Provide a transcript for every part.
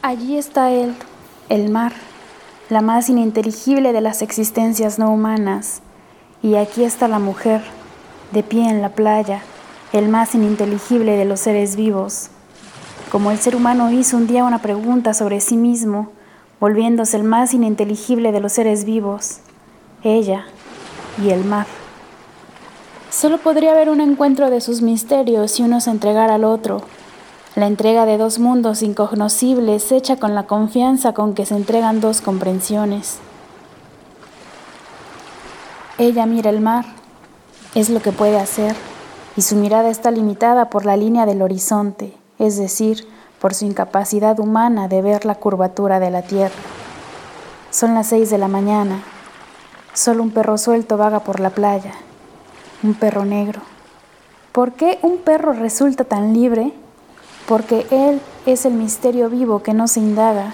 Allí está él, el mar, la más ininteligible de las existencias no humanas. Y aquí está la mujer, de pie en la playa, el más ininteligible de los seres vivos. Como el ser humano hizo un día una pregunta sobre sí mismo, volviéndose el más ininteligible de los seres vivos, ella y el mar. Solo podría haber un encuentro de sus misterios si uno se entregara al otro. La entrega de dos mundos incognoscibles hecha con la confianza con que se entregan dos comprensiones. Ella mira el mar, es lo que puede hacer, y su mirada está limitada por la línea del horizonte, es decir, por su incapacidad humana de ver la curvatura de la tierra. Son las 6 de la mañana. Solo un perro suelto vaga por la playa. Un perro negro. ¿Por qué un perro resulta tan libre? Porque él es el misterio vivo que no se indaga.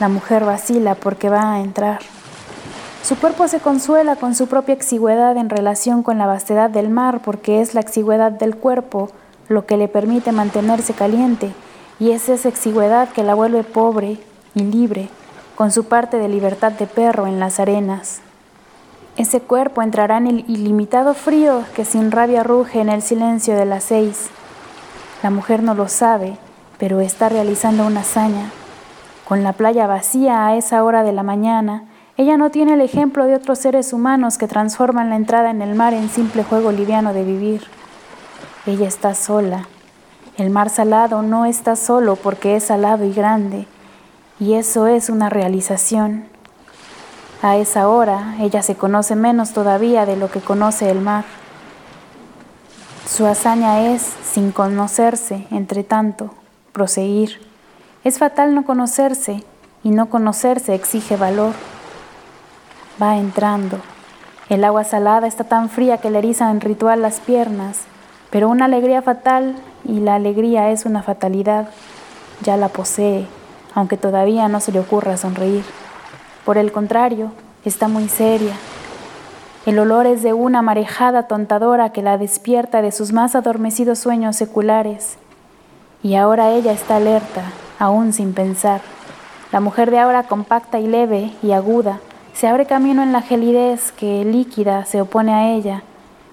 La mujer vacila porque va a entrar. Su cuerpo se consuela con su propia exigüedad en relación con la vastedad del mar, porque es la exigüedad del cuerpo lo que le permite mantenerse caliente, y es esa exigüedad que la vuelve pobre y libre, con su parte de libertad de perro en las arenas. Ese cuerpo entrará en el ilimitado frío que sin rabia ruge en el silencio de las 6. La mujer no lo sabe, pero está realizando una hazaña. Con la playa vacía a esa hora de la mañana, ella no tiene el ejemplo de otros seres humanos que transforman la entrada en el mar en simple juego liviano de vivir. Ella está sola. El mar salado no está solo porque es salado y grande, y eso es una realización. A esa hora, ella se conoce menos todavía de lo que conoce el mar. Su hazaña es, sin conocerse, entre tanto, proseguir. Es fatal no conocerse, y no conocerse exige valor. Va entrando. El agua salada está tan fría que le eriza en ritual las piernas, pero una alegría fatal, y la alegría es una fatalidad, ya la posee, aunque todavía no se le ocurra sonreír. Por el contrario, está muy seria. El olor es de una marejada tontadora que la despierta de sus más adormecidos sueños seculares. Y ahora ella está alerta, aún sin pensar. La mujer de ahora, compacta y leve y aguda, se abre camino en la gelidez que, líquida, se opone a ella,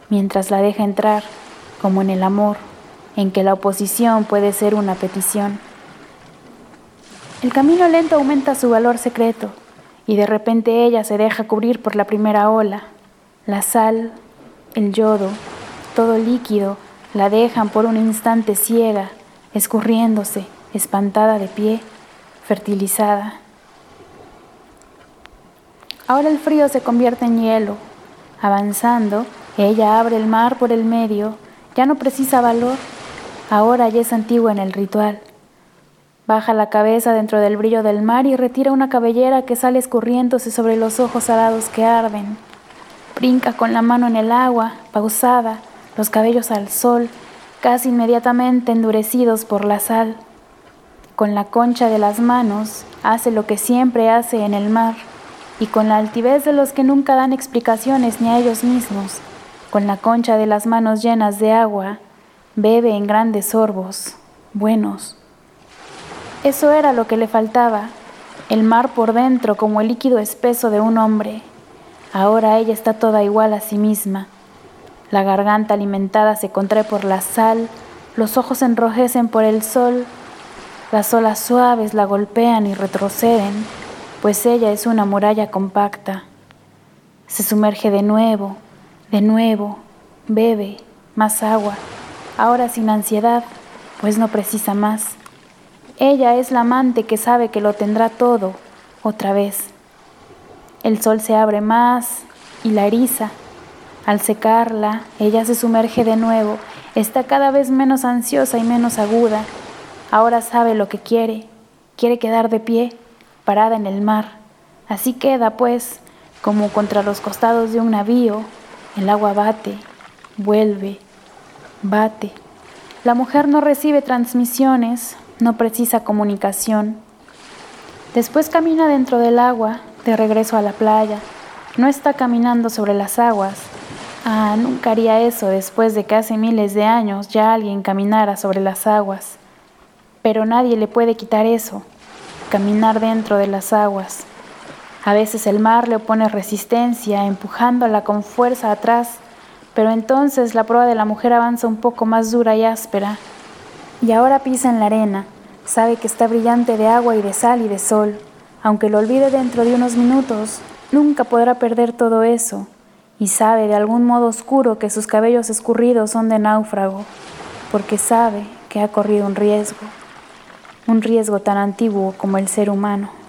mientras la deja entrar, como en el amor, en que la oposición puede ser una petición. El camino lento aumenta su valor secreto. Y de repente ella se deja cubrir por la primera ola. La sal, el yodo, todo líquido, la dejan por un instante ciega, escurriéndose, espantada de pie, fertilizada. Ahora el frío se convierte en hielo. Avanzando, ella abre el mar por el medio, ya no precisa valor, ahora ya es antigua en el ritual. Baja la cabeza dentro del brillo del mar y retira una cabellera que sale escurriéndose sobre los ojos salados que arden. Brinca con la mano en el agua, pausada, los cabellos al sol, casi inmediatamente endurecidos por la sal. Con la concha de las manos hace lo que siempre hace en el mar, y con la altivez de los que nunca dan explicaciones ni a ellos mismos, con la concha de las manos llenas de agua, bebe en grandes sorbos, buenos. Eso era lo que le faltaba, el mar por dentro como el líquido espeso de un hombre. Ahora ella está toda igual a sí misma. La garganta alimentada se contrae por la sal, los ojos enrojecen por el sol, las olas suaves la golpean y retroceden, pues ella es una muralla compacta. Se sumerge de nuevo, bebe, más agua, ahora sin ansiedad, pues no precisa más. Ella es la amante que sabe que lo tendrá todo, otra vez. El sol se abre más y la eriza. Al secarla, ella se sumerge de nuevo. Está cada vez menos ansiosa y menos aguda. Ahora sabe lo que quiere. Quiere quedar de pie, parada en el mar. Así queda, pues, como contra los costados de un navío. El agua bate, vuelve, bate. La mujer no recibe transmisiones. No precisa comunicación. Después camina dentro del agua, de regreso a la playa. No está caminando sobre las aguas. Ah, nunca haría eso después de que hace miles de años ya alguien caminara sobre las aguas. Pero nadie le puede quitar eso. caminar dentro de las aguas. A veces el mar le opone resistencia, empujándola con fuerza atrás, pero entonces la proa de la mujer avanza un poco más dura y áspera. Y ahora pisa en la arena, sabe que está brillante de agua y de sal y de sol. Aunque lo olvide dentro de unos minutos, nunca podrá perder todo eso, y sabe de algún modo oscuro que sus cabellos escurridos son de náufrago, porque sabe que ha corrido un riesgo tan antiguo como el ser humano.